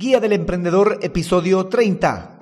Guía del Emprendedor, episodio 30.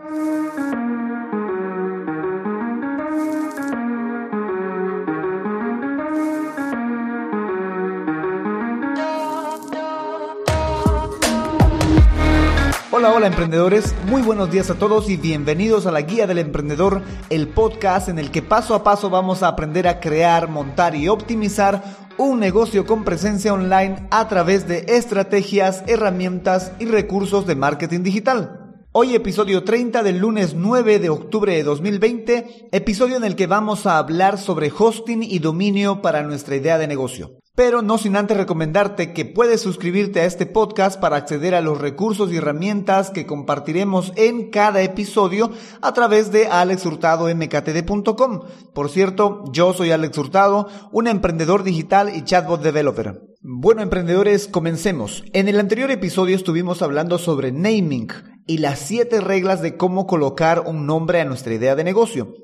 Hola emprendedores, muy buenos días a todos y bienvenidos a la Guía del Emprendedor, el podcast en el que paso a paso vamos a aprender a crear, montar y optimizar un negocio con presencia online a través de estrategias, herramientas y recursos de marketing digital. Hoy episodio 30 del lunes 9 de octubre de 2020, episodio en el que vamos a hablar sobre hosting y dominio para nuestra idea de negocio. Pero no sin antes recomendarte que puedes suscribirte a este podcast para acceder a los recursos y herramientas que compartiremos en cada episodio a través de alexhurtadomktd.com. Por cierto, yo soy Alex Hurtado, un emprendedor digital y chatbot developer. Bueno, emprendedores, comencemos. En el anterior episodio estuvimos hablando sobre naming y las 7 reglas de cómo colocar un nombre a nuestra idea de negocio.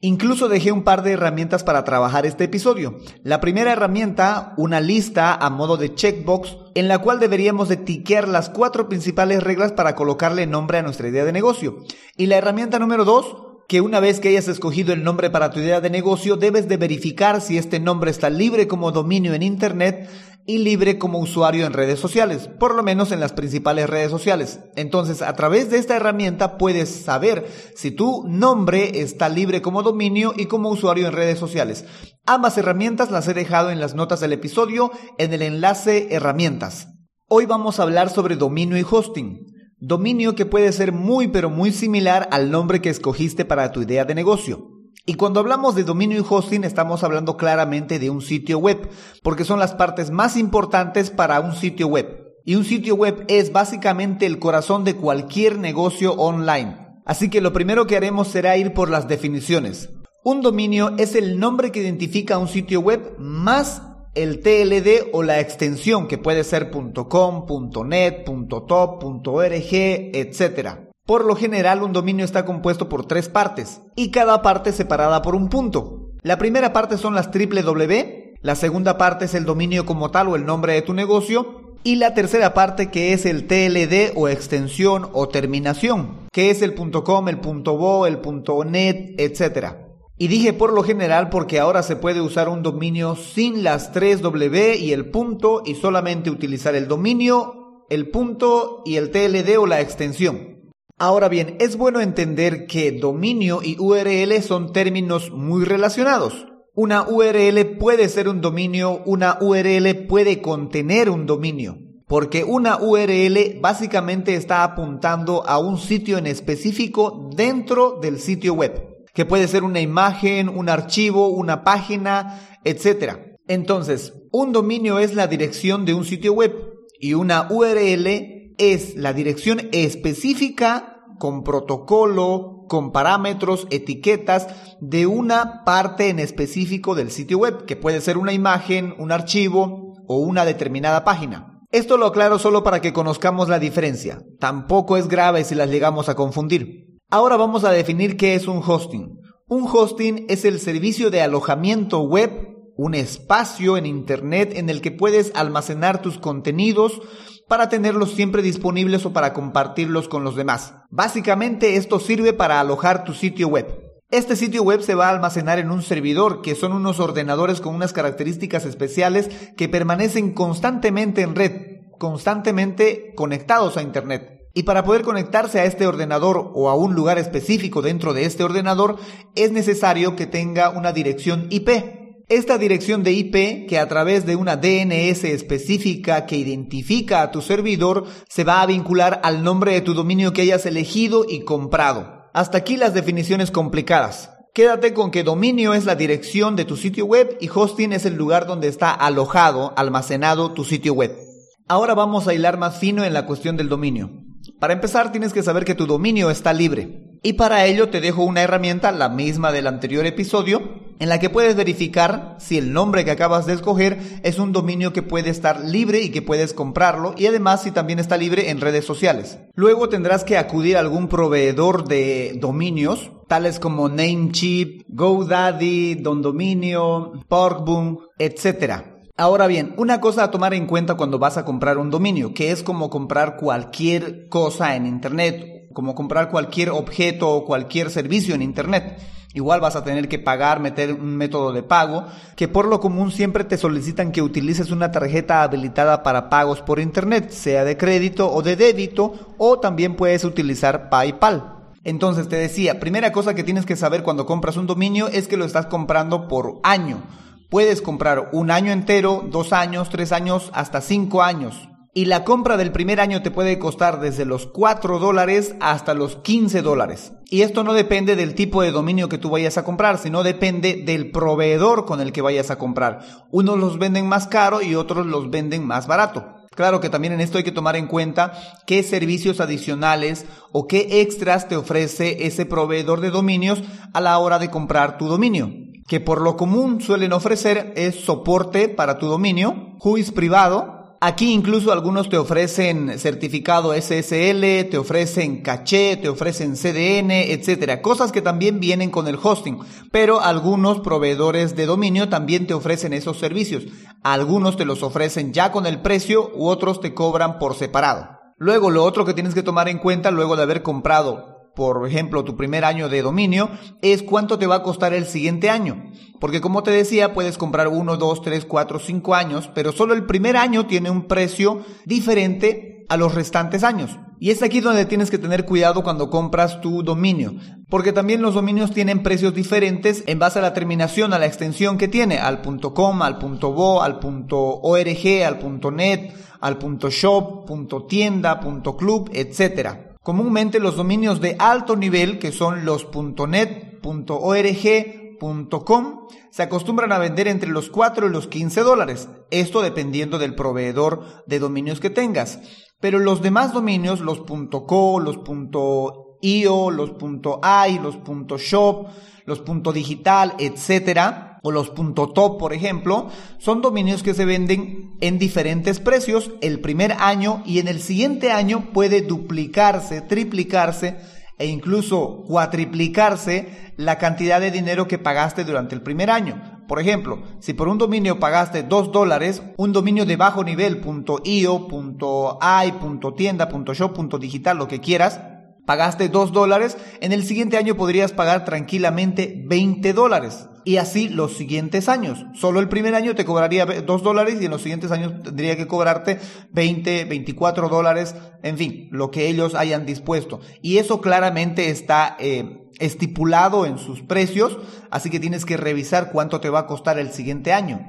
Incluso dejé un par de herramientas para trabajar este episodio. La primera herramienta, una lista a modo de checkbox, en la cual deberíamos de tiquear las 4 principales reglas para colocarle nombre a nuestra idea de negocio. Y la herramienta número 2, que una vez que hayas escogido el nombre para tu idea de negocio, debes de verificar si este nombre está libre como dominio en internet y libre como usuario en redes sociales, por lo menos en las principales redes sociales. Entonces, a través de esta herramienta puedes saber si tu nombre está libre como dominio y como usuario en redes sociales. Ambas herramientas las he dejado en las notas del episodio, en el enlace herramientas. Hoy vamos a hablar sobre dominio y hosting. Dominio que puede ser muy pero muy similar al nombre que escogiste para tu idea de negocio. Y cuando hablamos de dominio y hosting estamos hablando claramente de un sitio web, porque son las partes más importantes para un sitio web. Y un sitio web es básicamente el corazón de cualquier negocio online. Así que lo primero que haremos será ir por las definiciones. Un dominio es el nombre que identifica a un sitio web más el TLD o la extensión, que puede ser .com, .net, .top, .org, etc. Por lo general, un dominio está compuesto por 3 partes, y cada parte separada por un punto. La primera parte son las www, la segunda parte es el dominio como tal o el nombre de tu negocio, y la tercera parte, que es el TLD o extensión o terminación, que es el .com, el .bo, el .net, etc. Y dije por lo general porque ahora se puede usar un dominio sin las 3W y el punto y solamente utilizar el dominio, el punto y el TLD o la extensión. Ahora bien, es bueno entender que dominio y URL son términos muy relacionados. Una URL puede ser un dominio, una URL puede contener un dominio. Porque una URL básicamente está apuntando a un sitio en específico dentro del sitio web, que puede ser una imagen, un archivo, una página, etc. Entonces, un dominio es la dirección de un sitio web y una URL es la dirección específica con protocolo, con parámetros, etiquetas de una parte en específico del sitio web, que puede ser una imagen, un archivo o una determinada página. Esto lo aclaro solo para que conozcamos la diferencia. Tampoco es grave si las llegamos a confundir. Ahora vamos a definir qué es un hosting. Un hosting es el servicio de alojamiento web, un espacio en internet en el que puedes almacenar tus contenidos para tenerlos siempre disponibles o para compartirlos con los demás. Básicamente esto sirve para alojar tu sitio web. Este sitio web se va a almacenar en un servidor, que son unos ordenadores con unas características especiales que permanecen constantemente en red, constantemente conectados a internet. Y para poder conectarse a este ordenador o a un lugar específico dentro de este ordenador, es necesario que tenga una dirección IP. Esta dirección de IP, que a través de una DNS específica que identifica a tu servidor, se va a vincular al nombre de tu dominio que hayas elegido y comprado. Hasta aquí las definiciones complicadas. Quédate con que dominio es la dirección de tu sitio web y hosting es el lugar donde está alojado, almacenado tu sitio web. Ahora vamos a hilar más fino en la cuestión del dominio. Para empezar, tienes que saber que tu dominio está libre. Y para ello te dejo una herramienta, la misma del anterior episodio, en la que puedes verificar si el nombre que acabas de escoger es un dominio que puede estar libre y que puedes comprarlo, y además si también está libre en redes sociales. Luego tendrás que acudir a algún proveedor de dominios, tales como Namecheap, GoDaddy, DonDominio, Porkbun, etc. Ahora bien, una cosa a tomar en cuenta cuando vas a comprar un dominio, que es como comprar cualquier cosa en Internet, como comprar cualquier objeto o cualquier servicio en Internet. Igual vas a tener que pagar, meter un método de pago, que por lo común siempre te solicitan que utilices una tarjeta habilitada para pagos por Internet, sea de crédito o de débito, o también puedes utilizar PayPal. Entonces te decía, primera cosa que tienes que saber cuando compras un dominio es que lo estás comprando por año. Puedes comprar un año entero, 2 años, 3 años, hasta 5 años. Y la compra del primer año te puede costar desde los $4 hasta los $15. Y esto no depende del tipo de dominio que tú vayas a comprar, sino depende del proveedor con el que vayas a comprar. Unos los venden más caro y otros los venden más barato. Claro que también en esto hay que tomar en cuenta qué servicios adicionales o qué extras te ofrece ese proveedor de dominios a la hora de comprar tu dominio, que por lo común suelen ofrecer es soporte para tu dominio, juiz privado. Aquí incluso algunos te ofrecen certificado SSL, te ofrecen caché, te ofrecen CDN, etcétera. Cosas que también vienen con el hosting, pero algunos proveedores de dominio también te ofrecen esos servicios. Algunos te los ofrecen ya con el precio u otros te cobran por separado. Luego, lo otro que tienes que tomar en cuenta luego de haber comprado, por ejemplo, tu primer año de dominio, es cuánto te va a costar el siguiente año. Porque como te decía, puedes comprar 1, 2, 3, 4, 5 años, pero solo el primer año tiene un precio diferente a los restantes años. Y es aquí donde tienes que tener cuidado cuando compras tu dominio, porque también los dominios tienen precios diferentes en base a la terminación, a la extensión que tiene, al .com, al .bo, al .org, al .net, al .shop, .tienda, .club, etcétera. Comúnmente los dominios de alto nivel, que son los .net, .org, .com, se acostumbran a vender entre los $4 y los $15, esto dependiendo del proveedor de dominios que tengas. Pero los demás dominios, los .co, los .io, los .ai, los .shop, los .digital, etc., o los .top, por ejemplo, son dominios que se venden en diferentes precios el primer año y en el siguiente año puede duplicarse, triplicarse e incluso cuatriplicarse la cantidad de dinero que pagaste durante el primer año. Por ejemplo, si por un dominio pagaste $2, un dominio de bajo nivel, .io, .ai, .tienda, .shop, .digital, lo que quieras, pagaste $2, en el siguiente año podrías pagar tranquilamente $20. Y así los siguientes años. Solo el primer año te cobraría $2 y en los siguientes años tendría que cobrarte $20, $24, en fin, lo que ellos hayan dispuesto. Y eso claramente está estipulado en sus precios, así que tienes que revisar cuánto te va a costar el siguiente año.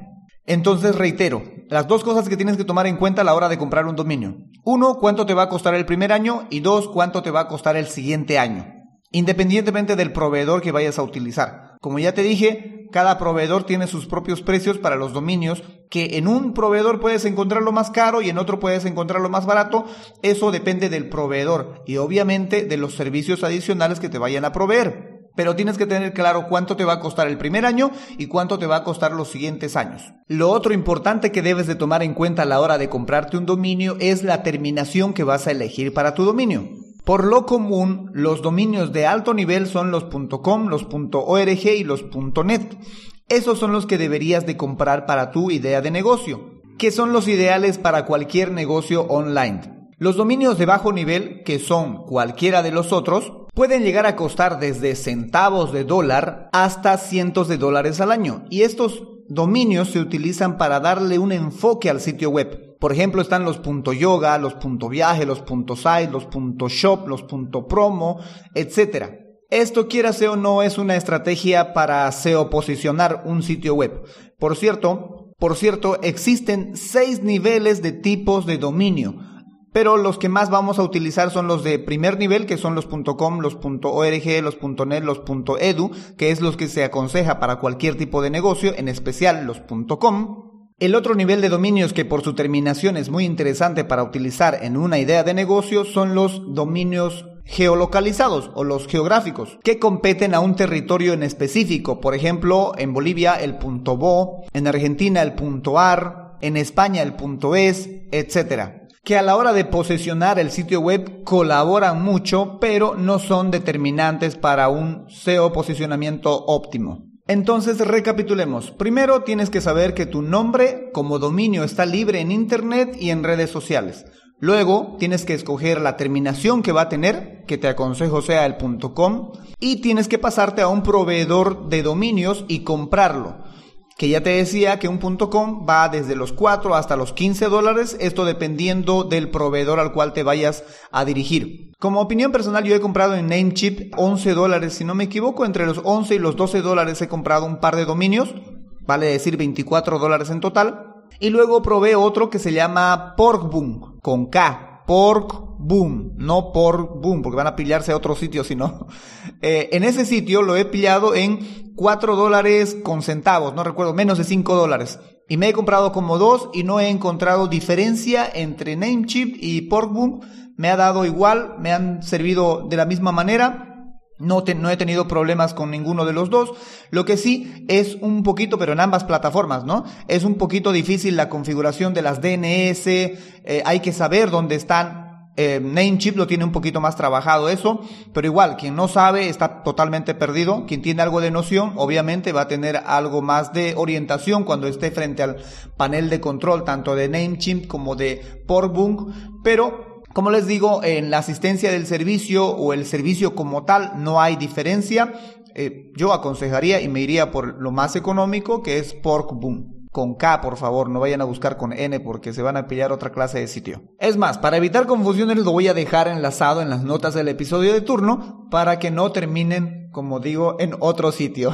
Entonces reitero, las dos cosas que tienes que tomar en cuenta a la hora de comprar un dominio. 1, cuánto te va a costar el primer año y 2, cuánto te va a costar el siguiente año, independientemente del proveedor que vayas a utilizar. Como ya te dije, cada proveedor tiene sus propios precios para los dominios, que en un proveedor puedes encontrar lo más caro y en otro puedes encontrar lo más barato. Eso depende del proveedor y obviamente de los servicios adicionales que te vayan a proveer. Pero tienes que tener claro cuánto te va a costar el primer año y cuánto te va a costar los siguientes años. Lo otro importante que debes de tomar en cuenta a la hora de comprarte un dominio es la terminación que vas a elegir para tu dominio. Por lo común, los dominios de alto nivel son los .com, los .org y los .net. Esos son los que deberías de comprar para tu idea de negocio, que son los ideales para cualquier negocio online. Los dominios de bajo nivel, que son cualquiera de los otros, pueden llegar a costar desde centavos de dólar hasta cientos de dólares al año. Y estos dominios se utilizan para darle un enfoque al sitio web. Por ejemplo, están los .yoga, los .viaje, los .site, los .shop, los .promo, etc. Esto, quieras o no, es una estrategia para SEO, posicionar un sitio web. Por cierto, existen 6 niveles de tipos de dominio, pero los que más vamos a utilizar son los de primer nivel, que son los .com, los .org, los .net, los .edu, que es los que se aconseja para cualquier tipo de negocio, en especial los .com. El otro nivel de dominios que por su terminación es muy interesante para utilizar en una idea de negocio son los dominios geolocalizados o los geográficos, que competen a un territorio en específico. Por ejemplo, en Bolivia el .bo, en Argentina el .ar, en España el .es, etcétera, que a la hora de posicionar el sitio web colaboran mucho, pero no son determinantes para un SEO, posicionamiento óptimo. Entonces recapitulemos. Primero tienes que saber que tu nombre como dominio está libre en internet y en redes sociales. Luego tienes que escoger la terminación que va a tener, que te aconsejo sea el .com, y tienes que pasarte a un proveedor de dominios y comprarlo, que ya te decía que un .com va desde los 4 hasta los $15, esto dependiendo del proveedor al cual te vayas a dirigir. Como opinión personal, yo he comprado en Namecheap $11, si no me equivoco, entre los $11 y los $12 he comprado un par de dominios, vale decir $24 en total, y luego probé otro que se llama Porkbun, con K, Porkbun, no Porkbun, porque van a pillarse a otro sitio si no. En ese sitio lo he pillado en $4 con centavos, no recuerdo, menos de $5. Y me he comprado como 2 y no he encontrado diferencia entre Namecheap y Porkbun. Me ha dado igual, me han servido de la misma manera. No he tenido problemas con ninguno de los dos. Lo que sí es un poquito, pero en ambas plataformas, ¿no? Es un poquito difícil la configuración de las DNS. Hay que saber dónde están. Namecheap lo tiene un poquito más trabajado eso, pero igual, quien no sabe está totalmente perdido. Quien tiene algo de noción, obviamente va a tener algo más de orientación cuando esté frente al panel de control, tanto de Namecheap como de Porkbun, pero como les digo, en la asistencia del servicio o el servicio como tal no hay diferencia. Yo aconsejaría y me iría por lo más económico, que es Porkbun. Con K, por favor, no vayan a buscar con N porque se van a pillar otra clase de sitio. Es más, para evitar confusiones lo voy a dejar enlazado en las notas del episodio de turno para que no terminen, como digo, en otro sitio.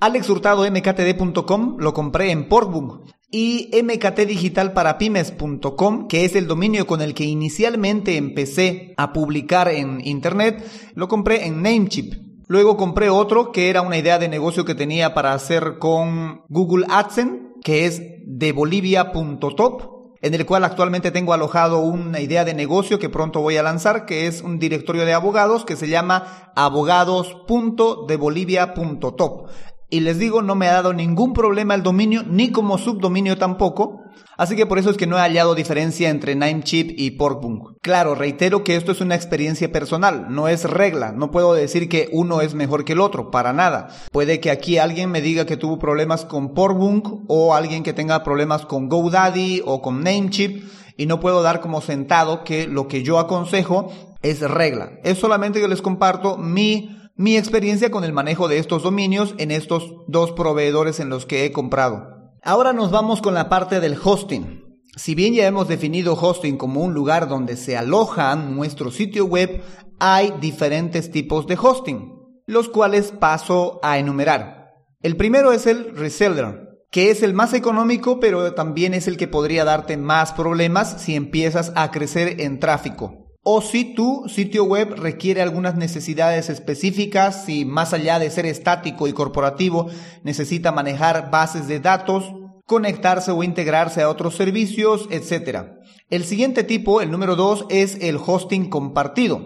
alexhurtadomktd.com lo compré en Porkbun y mktdigitalparapymes.com, que es el dominio con el que inicialmente empecé a publicar en internet, lo compré en Namecheap. Luego compré otro que era una idea de negocio que tenía para hacer con Google AdSense, que es DeBolivia.top, en el cual actualmente tengo alojado una idea de negocio que pronto voy a lanzar, que es un directorio de abogados que se llama abogados.debolivia.top. Y les digo, no me ha dado ningún problema el dominio, ni como subdominio tampoco. Así que por eso es que no he hallado diferencia entre Namecheap y Porkbun. Claro, reitero que esto es una experiencia personal, no es regla. No puedo decir que uno es mejor que el otro, para nada. Puede que aquí alguien me diga que tuvo problemas con Porkbun o alguien que tenga problemas con GoDaddy o con Namecheap, y no puedo dar como sentado que lo que yo aconsejo es regla. Es solamente que les comparto mi experiencia con el manejo de estos dominios en estos dos proveedores en los que he comprado. Ahora nos vamos con la parte del hosting. Si bien ya hemos definido hosting como un lugar donde se aloja nuestro sitio web, hay diferentes tipos de hosting, los cuales paso a enumerar. El primero es el reseller, que es el más económico, pero también es el que podría darte más problemas si empiezas a crecer en tráfico. O si tu sitio web requiere algunas necesidades específicas, si más allá de ser estático y corporativo, necesita manejar bases de datos, conectarse o integrarse a otros servicios, etc. El siguiente tipo, el número 2, es el hosting compartido.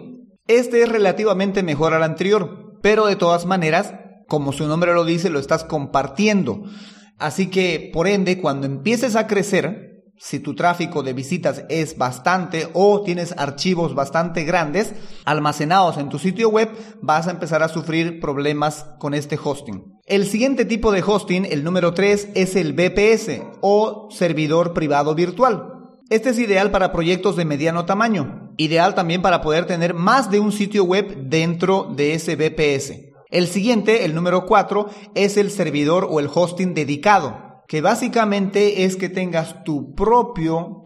Este es relativamente mejor al anterior, pero de todas maneras, como su nombre lo dice, lo estás compartiendo. Así que, por ende, cuando empieces a crecer, si tu tráfico de visitas es bastante o tienes archivos bastante grandes almacenados en tu sitio web, vas a empezar a sufrir problemas con este hosting. El siguiente tipo de hosting, el número 3, es el VPS o servidor privado virtual. Este es ideal para proyectos de mediano tamaño, ideal también para poder tener más de un sitio web dentro de ese VPS. El siguiente, el número 4, es el servidor o el hosting dedicado, que básicamente es que tengas tu propio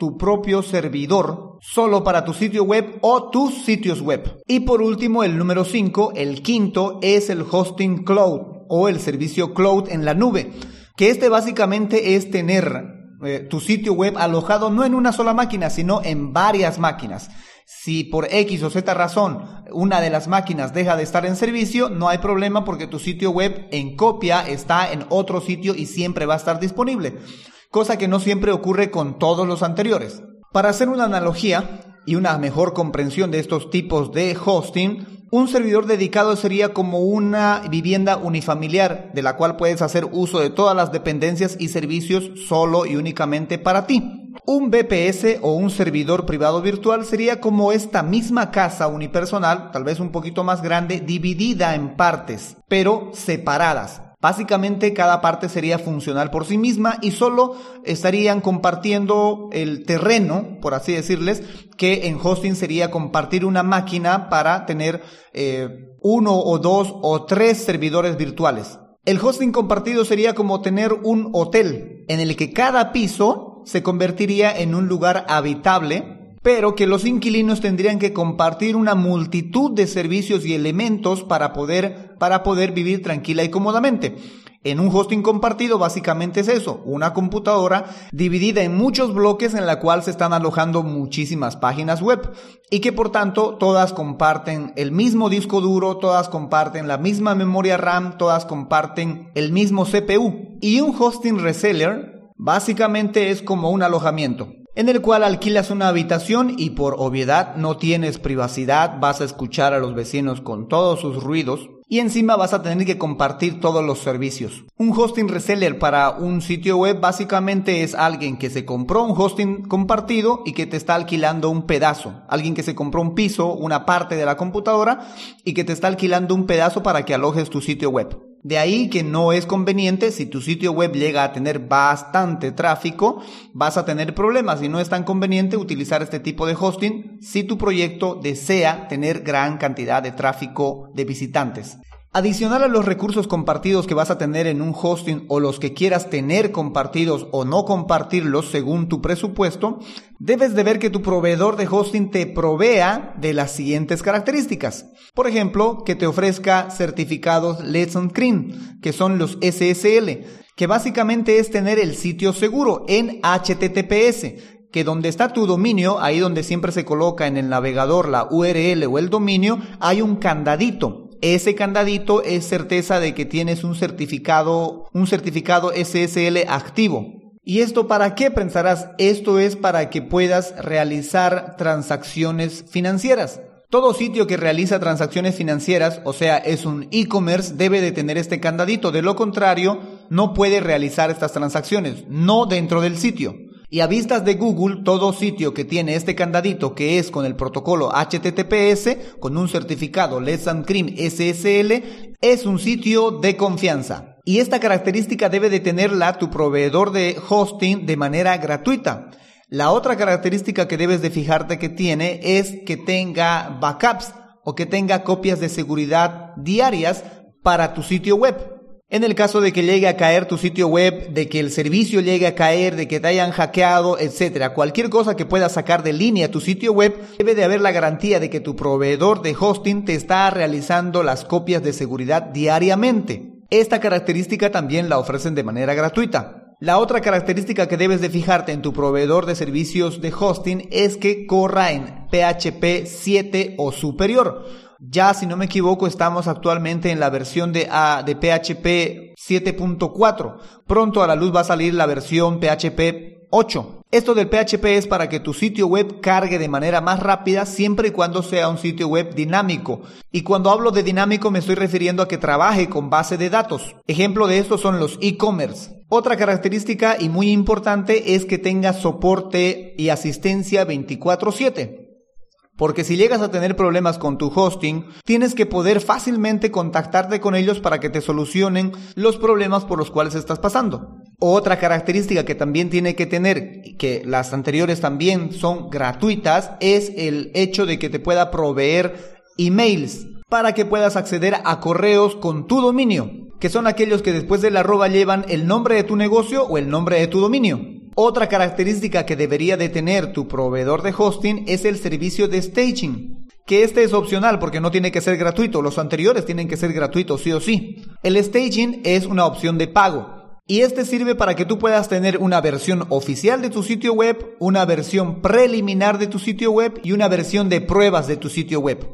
servidor solo para tu sitio web o tus sitios web. Y por último, el número 5, el quinto, es el hosting cloud o el servicio cloud en la nube, que este básicamente es tener tu sitio web alojado no en una sola máquina, sino en varias máquinas. Si por X o Z razón una de las máquinas deja de estar en servicio, no hay problema porque tu sitio web en copia está en otro sitio y siempre va a estar disponible, cosa que no siempre ocurre con todos los anteriores. Para hacer una analogía y una mejor comprensión de estos tipos de hosting, un servidor dedicado sería como una vivienda unifamiliar de la cual puedes hacer uso de todas las dependencias y servicios solo y únicamente para ti. Un VPS o un servidor privado virtual sería como esta misma casa unipersonal, tal vez un poquito más grande, dividida en partes, pero separadas. Básicamente cada parte sería funcional por sí misma y solo estarían compartiendo el terreno, por así decirles, que en hosting sería compartir una máquina para tener uno o dos o tres servidores virtuales. El hosting compartido sería como tener un hotel en el que cada piso se convertiría en un lugar habitable, pero que los inquilinos tendrían que compartir una multitud de servicios y elementos para poder vivir tranquila y cómodamente. En un hosting compartido básicamente es eso, una computadora dividida en muchos bloques en la cual se están alojando muchísimas páginas web y que por tanto todas comparten el mismo disco duro, todas comparten la misma memoria RAM, todas comparten el mismo CPU. Y un hosting reseller básicamente es como un alojamiento, en el cual alquilas una habitación y por obviedad no tienes privacidad, vas a escuchar a los vecinos con todos sus ruidos y encima vas a tener que compartir todos los servicios. Un hosting reseller para un sitio web básicamente es alguien que se compró un hosting compartido y que te está alquilando un pedazo. Alguien que se compró un piso, una parte de la computadora y que te está alquilando un pedazo para que alojes tu sitio web. De ahí que no es conveniente, si tu sitio web llega a tener bastante tráfico, vas a tener problemas y no es tan conveniente utilizar este tipo de hosting si tu proyecto desea tener gran cantidad de tráfico de visitantes. Adicional a los recursos compartidos que vas a tener en un hosting o los que quieras tener compartidos o no compartirlos según tu presupuesto, debes de ver que tu proveedor de hosting te provea de las siguientes características. Por ejemplo, que te ofrezca certificados Let's Encrypt, que son los SSL, que básicamente es tener el sitio seguro en HTTPS, que donde está tu dominio, ahí donde siempre se coloca en el navegador la URL o el dominio, hay un candadito. Ese candadito es certeza de que tienes un certificado SSL activo. ¿Y esto para qué? Pensarás, esto es para que puedas realizar transacciones financieras. Todo sitio que realiza transacciones financieras, o sea, es un e-commerce, debe de tener este candadito. De lo contrario, no puede realizar estas transacciones, no dentro del sitio. Y a vistas de Google, todo sitio que tiene este candadito, que es con el protocolo HTTPS, con un certificado Let's Encrypt SSL, es un sitio de confianza. Y esta característica debe de tenerla tu proveedor de hosting de manera gratuita. La otra característica que debes de fijarte que tiene es que tenga backups o que tenga copias de seguridad diarias para tu sitio web. En el caso de que llegue a caer tu sitio web, de que el servicio llegue a caer, de que te hayan hackeado, etcétera, cualquier cosa que pueda sacar de línea tu sitio web, debe de haber la garantía de que tu proveedor de hosting te está realizando las copias de seguridad diariamente. Esta característica también la ofrecen de manera gratuita. La otra característica que debes de fijarte en tu proveedor de servicios de hosting es que corra en PHP 7 o superior. Ya, si no me equivoco, estamos actualmente en la versión de PHP 7.4. Pronto a la luz va a salir la versión PHP 8. Esto del PHP es para que tu sitio web cargue de manera más rápida siempre y cuando sea un sitio web dinámico. Y cuando hablo de dinámico me estoy refiriendo a que trabaje con base de datos. Ejemplo de esto son los e-commerce. Otra característica y muy importante es que tenga soporte y asistencia 24/7. Porque si llegas a tener problemas con tu hosting, tienes que poder fácilmente contactarte con ellos para que te solucionen los problemas por los cuales estás pasando. Otra característica que también tiene que tener, que las anteriores también son gratuitas, es el hecho de que te pueda proveer emails para que puedas acceder a correos con tu dominio, que son aquellos que después del arroba llevan el nombre de tu negocio o el nombre de tu dominio. Otra característica que debería de tener tu proveedor de hosting es el servicio de staging, que este es opcional porque no tiene que ser gratuito, los anteriores tienen que ser gratuitos sí o sí. El staging es una opción de pago y este sirve para que tú puedas tener una versión oficial de tu sitio web, una versión preliminar de tu sitio web y una versión de pruebas de tu sitio web.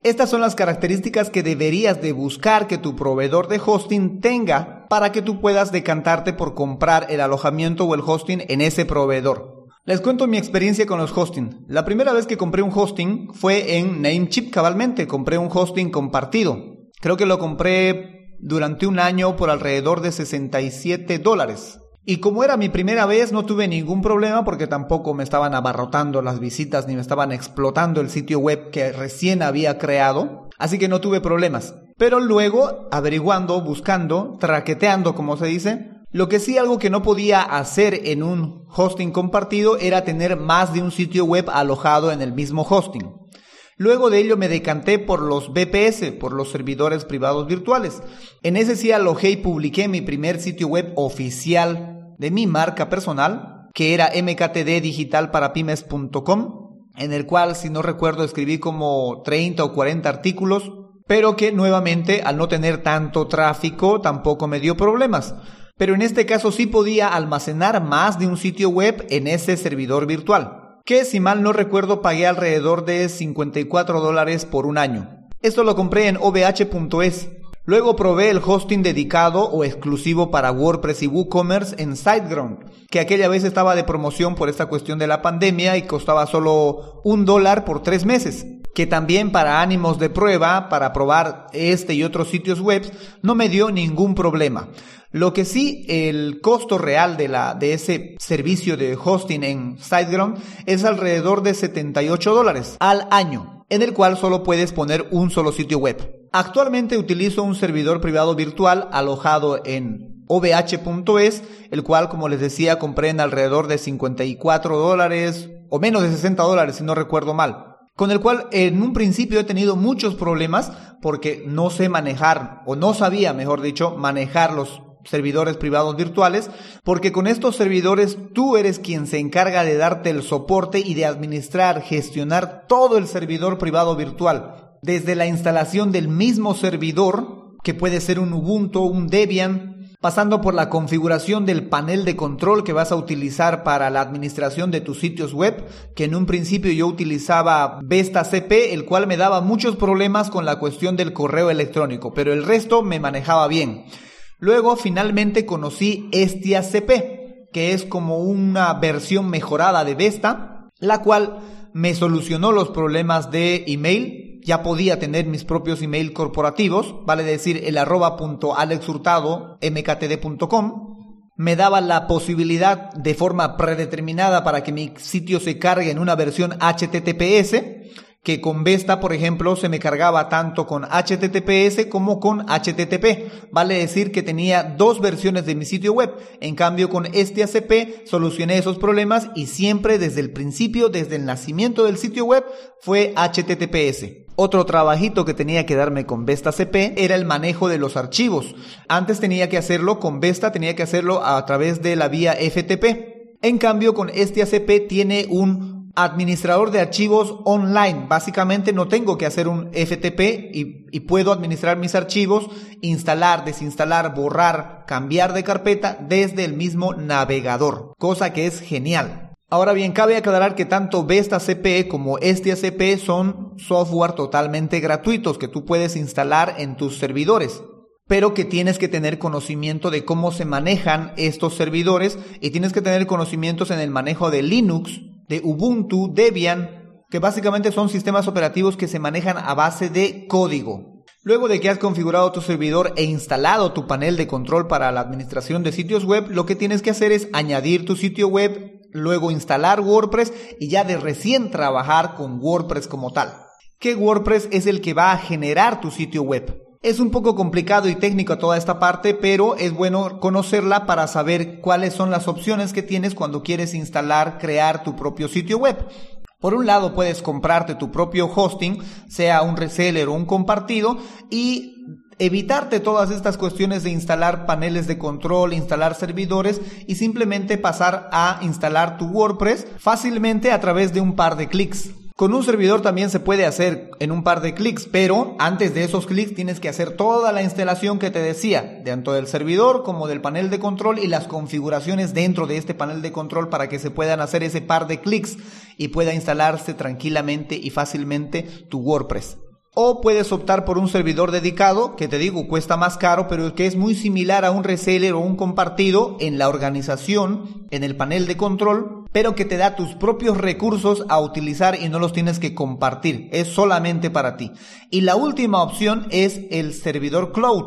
Estas son las características que deberías de buscar que tu proveedor de hosting tenga para que tú puedas decantarte por comprar el alojamiento o el hosting en ese proveedor. Les cuento mi experiencia con los hosting. La primera vez que compré un hosting fue en Namecheap cabalmente. Compré un hosting compartido. Creo que lo compré durante un año por alrededor de $67. Y como era mi primera vez no tuve ningún problema porque tampoco me estaban abarrotando las visitas ni me estaban explotando el sitio web que recién había creado, así que no tuve problemas. Pero luego, averiguando, buscando, traqueteando, como se dice, lo que sí, algo que no podía hacer en un hosting compartido era tener más de un sitio web alojado en el mismo hosting. Luego de ello me decanté por los VPS, por los servidores privados virtuales. En ese sí alojé y publiqué mi primer sitio web oficial de mi marca personal, que era mktdigitalparapymes.com, en el cual, si no recuerdo, escribí como 30 o 40 artículos, pero que nuevamente, al no tener tanto tráfico, tampoco me dio problemas. Pero en este caso sí podía almacenar más de un sitio web en ese servidor virtual, que si mal no recuerdo pagué alrededor de $54 por un año. Esto lo compré en OVH.es. Luego probé el hosting dedicado o exclusivo para WordPress y WooCommerce en SiteGround, que aquella vez estaba de promoción por esta cuestión de la pandemia y costaba solo $1 por 3 meses. Que también para ánimos de prueba, para probar este y otros sitios web, no me dio ningún problema. Lo que sí, el costo real de ese servicio de hosting en SiteGround es alrededor de $78 al año, en el cual solo puedes poner un solo sitio web. Actualmente utilizo un servidor privado virtual alojado en ovh.es, el cual, como les decía, compré en alrededor de $54 o menos de $60 si no recuerdo mal. Con el cual en un principio he tenido muchos problemas porque no sé manejar, o no sabía, mejor dicho, manejar los servidores privados virtuales, porque con estos servidores tú eres quien se encarga de darte el soporte y de administrar, gestionar todo el servidor privado virtual, desde la instalación del mismo servidor, que puede ser un Ubuntu, un Debian, pasando por la configuración del panel de control que vas a utilizar para la administración de tus sitios web, que en un principio yo utilizaba Vesta CP, el cual me daba muchos problemas con la cuestión del correo electrónico, pero el resto me manejaba bien. Luego finalmente conocí Hestia CP, que es como una versión mejorada de Vesta, la cual me solucionó los problemas de email. Ya podía tener mis propios email corporativos, vale decir el @.alexhurtadomktd.com. Me daba la posibilidad de forma predeterminada para que mi sitio se cargue en una versión HTTPS, que con Vesta, por ejemplo, se me cargaba tanto con HTTPS como con HTTP. Vale decir que tenía 2 versiones de mi sitio web. En cambio, con Hestia CP solucioné esos problemas y siempre desde el principio, desde el nacimiento del sitio web, fue HTTPS. Otro trabajito que tenía que darme con Vesta CP era el manejo de los archivos. Antes tenía que hacerlo con Vesta, tenía que hacerlo a través de la vía FTP. En cambio, con Hestia CP tiene un administrador de archivos online. Básicamente no tengo que hacer un FTP y puedo administrar mis archivos, instalar, desinstalar, borrar, cambiar de carpeta desde el mismo navegador, cosa que es genial. Ahora bien, cabe aclarar que tanto Vesta CP como Hestia CP son software totalmente gratuitos que tú puedes instalar en tus servidores, pero que tienes que tener conocimiento de cómo se manejan estos servidores y tienes que tener conocimientos en el manejo de Linux, de Ubuntu, Debian, que básicamente son sistemas operativos que se manejan a base de código. Luego de que has configurado tu servidor e instalado tu panel de control para la administración de sitios web, lo que tienes que hacer es añadir tu sitio web, luego instalar WordPress y ya de recién trabajar con WordPress como tal. Que WordPress es el que va a generar tu sitio web. Es un poco complicado y técnico toda esta parte, pero es bueno conocerla para saber cuáles son las opciones que tienes cuando quieres instalar, crear tu propio sitio web. Por un lado, puedes comprarte tu propio hosting, sea un reseller o un compartido, y evitarte todas estas cuestiones de instalar paneles de control, instalar servidores y simplemente pasar a instalar tu WordPress fácilmente a través de un par de clics. Con un servidor también se puede hacer en un par de clics, pero antes de esos clics tienes que hacer toda la instalación que te decía, tanto del servidor como del panel de control y las configuraciones dentro de este panel de control para que se puedan hacer ese par de clics y pueda instalarse tranquilamente y fácilmente tu WordPress. O puedes optar por un servidor dedicado, que te digo, cuesta más caro, pero que es muy similar a un reseller o un compartido en la organización, en el panel de control, pero que te da tus propios recursos a utilizar y no los tienes que compartir, es solamente para ti. Y la última opción es el servidor cloud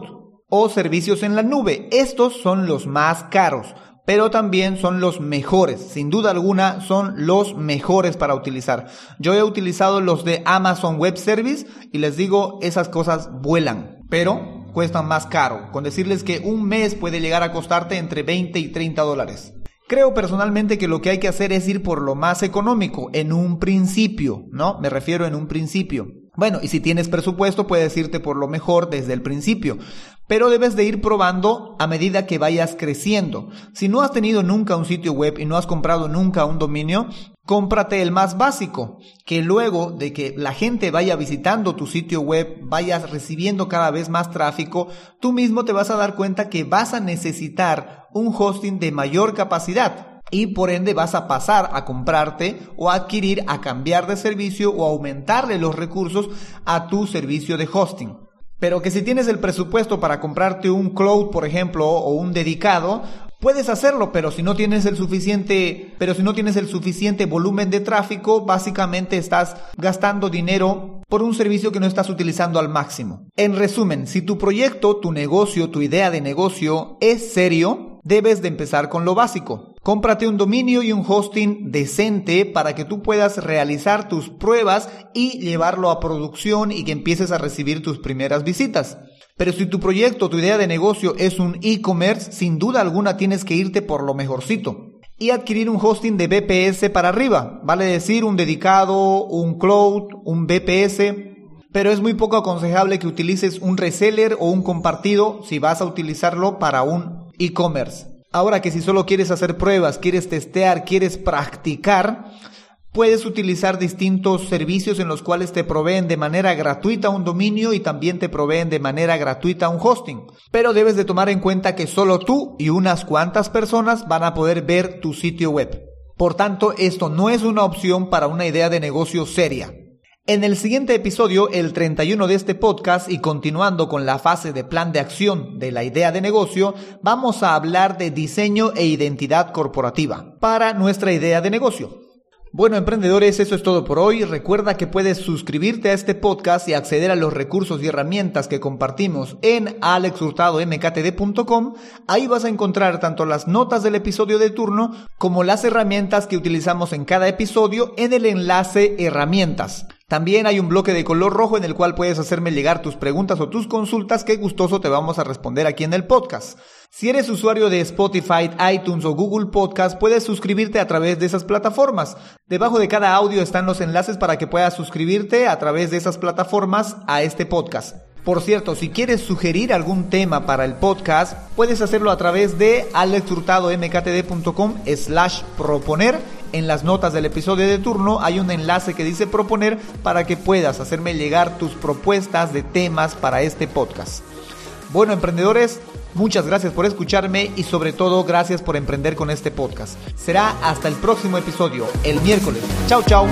o servicios en la nube. Estos son los más caros, pero también son los mejores, sin duda alguna son los mejores para utilizar. Yo he utilizado los de Amazon Web Service y les digo, esas cosas vuelan. pero cuestan más caro, con decirles que un mes puede llegar a costarte entre 20 y 30 dólares. Creo personalmente que lo que hay que hacer es ir por lo más económico en un principio, ¿no? Me refiero en un principio. Bueno, y si tienes presupuesto puedes irte por lo mejor desde el principio, pero debes de ir probando a medida que vayas creciendo. Si no has tenido nunca un sitio web y no has comprado nunca un dominio, cómprate el más básico, que luego de que la gente vaya visitando tu sitio web, vayas recibiendo cada vez más tráfico, tú mismo te vas a dar cuenta que vas a necesitar un hosting de mayor capacidad. Y por ende vas a pasar a comprarte o a adquirir, a cambiar de servicio o a aumentarle los recursos a tu servicio de hosting. Pero que si tienes el presupuesto para comprarte un cloud, por ejemplo, o un dedicado, puedes hacerlo, pero si no tienes el suficiente, volumen de tráfico, básicamente estás gastando dinero por un servicio que no estás utilizando al máximo. En resumen, si tu proyecto, tu negocio, tu idea de negocio es serio, debes de empezar con lo básico. Cómprate un dominio y un hosting decente para que tú puedas realizar tus pruebas y llevarlo a producción y que empieces a recibir tus primeras visitas. Pero si tu proyecto, tu idea de negocio es un e-commerce, sin duda alguna tienes que irte por lo mejorcito y adquirir un hosting de VPS para arriba, vale decir un dedicado, un cloud, un VPS. Pero es muy poco aconsejable que utilices un reseller o un compartido si vas a utilizarlo para un e-commerce. Ahora que si solo quieres hacer pruebas, quieres testear, quieres practicar, puedes utilizar distintos servicios en los cuales te proveen de manera gratuita un dominio y también te proveen de manera gratuita un hosting. Pero debes de tomar en cuenta que solo tú y unas cuantas personas van a poder ver tu sitio web. Por tanto, esto no es una opción para una idea de negocio seria. En el siguiente episodio, el 31 de este podcast y continuando con la fase de plan de acción de la idea de negocio, vamos a hablar de diseño e identidad corporativa para nuestra idea de negocio. Bueno, emprendedores, eso es todo por hoy. Recuerda que puedes suscribirte a este podcast y acceder a los recursos y herramientas que compartimos en alexhurtadomktd.com. Ahí vas a encontrar tanto las notas del episodio de turno como las herramientas que utilizamos en cada episodio en el enlace herramientas. También hay un bloque de color rojo en el cual puedes hacerme llegar tus preguntas o tus consultas que gustoso te vamos a responder aquí en el podcast. Si eres usuario de Spotify, iTunes o Google Podcast, puedes suscribirte a través de esas plataformas. Debajo de cada audio están los enlaces para que puedas suscribirte a través de esas plataformas a este podcast. Por cierto, si quieres sugerir algún tema para el podcast, puedes hacerlo a través de alexhurtadomktd.com/proponer. En las notas del episodio de turno hay un enlace que dice proponer para que puedas hacerme llegar tus propuestas de temas para este podcast. Bueno, emprendedores, muchas gracias por escucharme y sobre todo gracias por emprender con este podcast. Será hasta el próximo episodio, el miércoles. Chao, chao.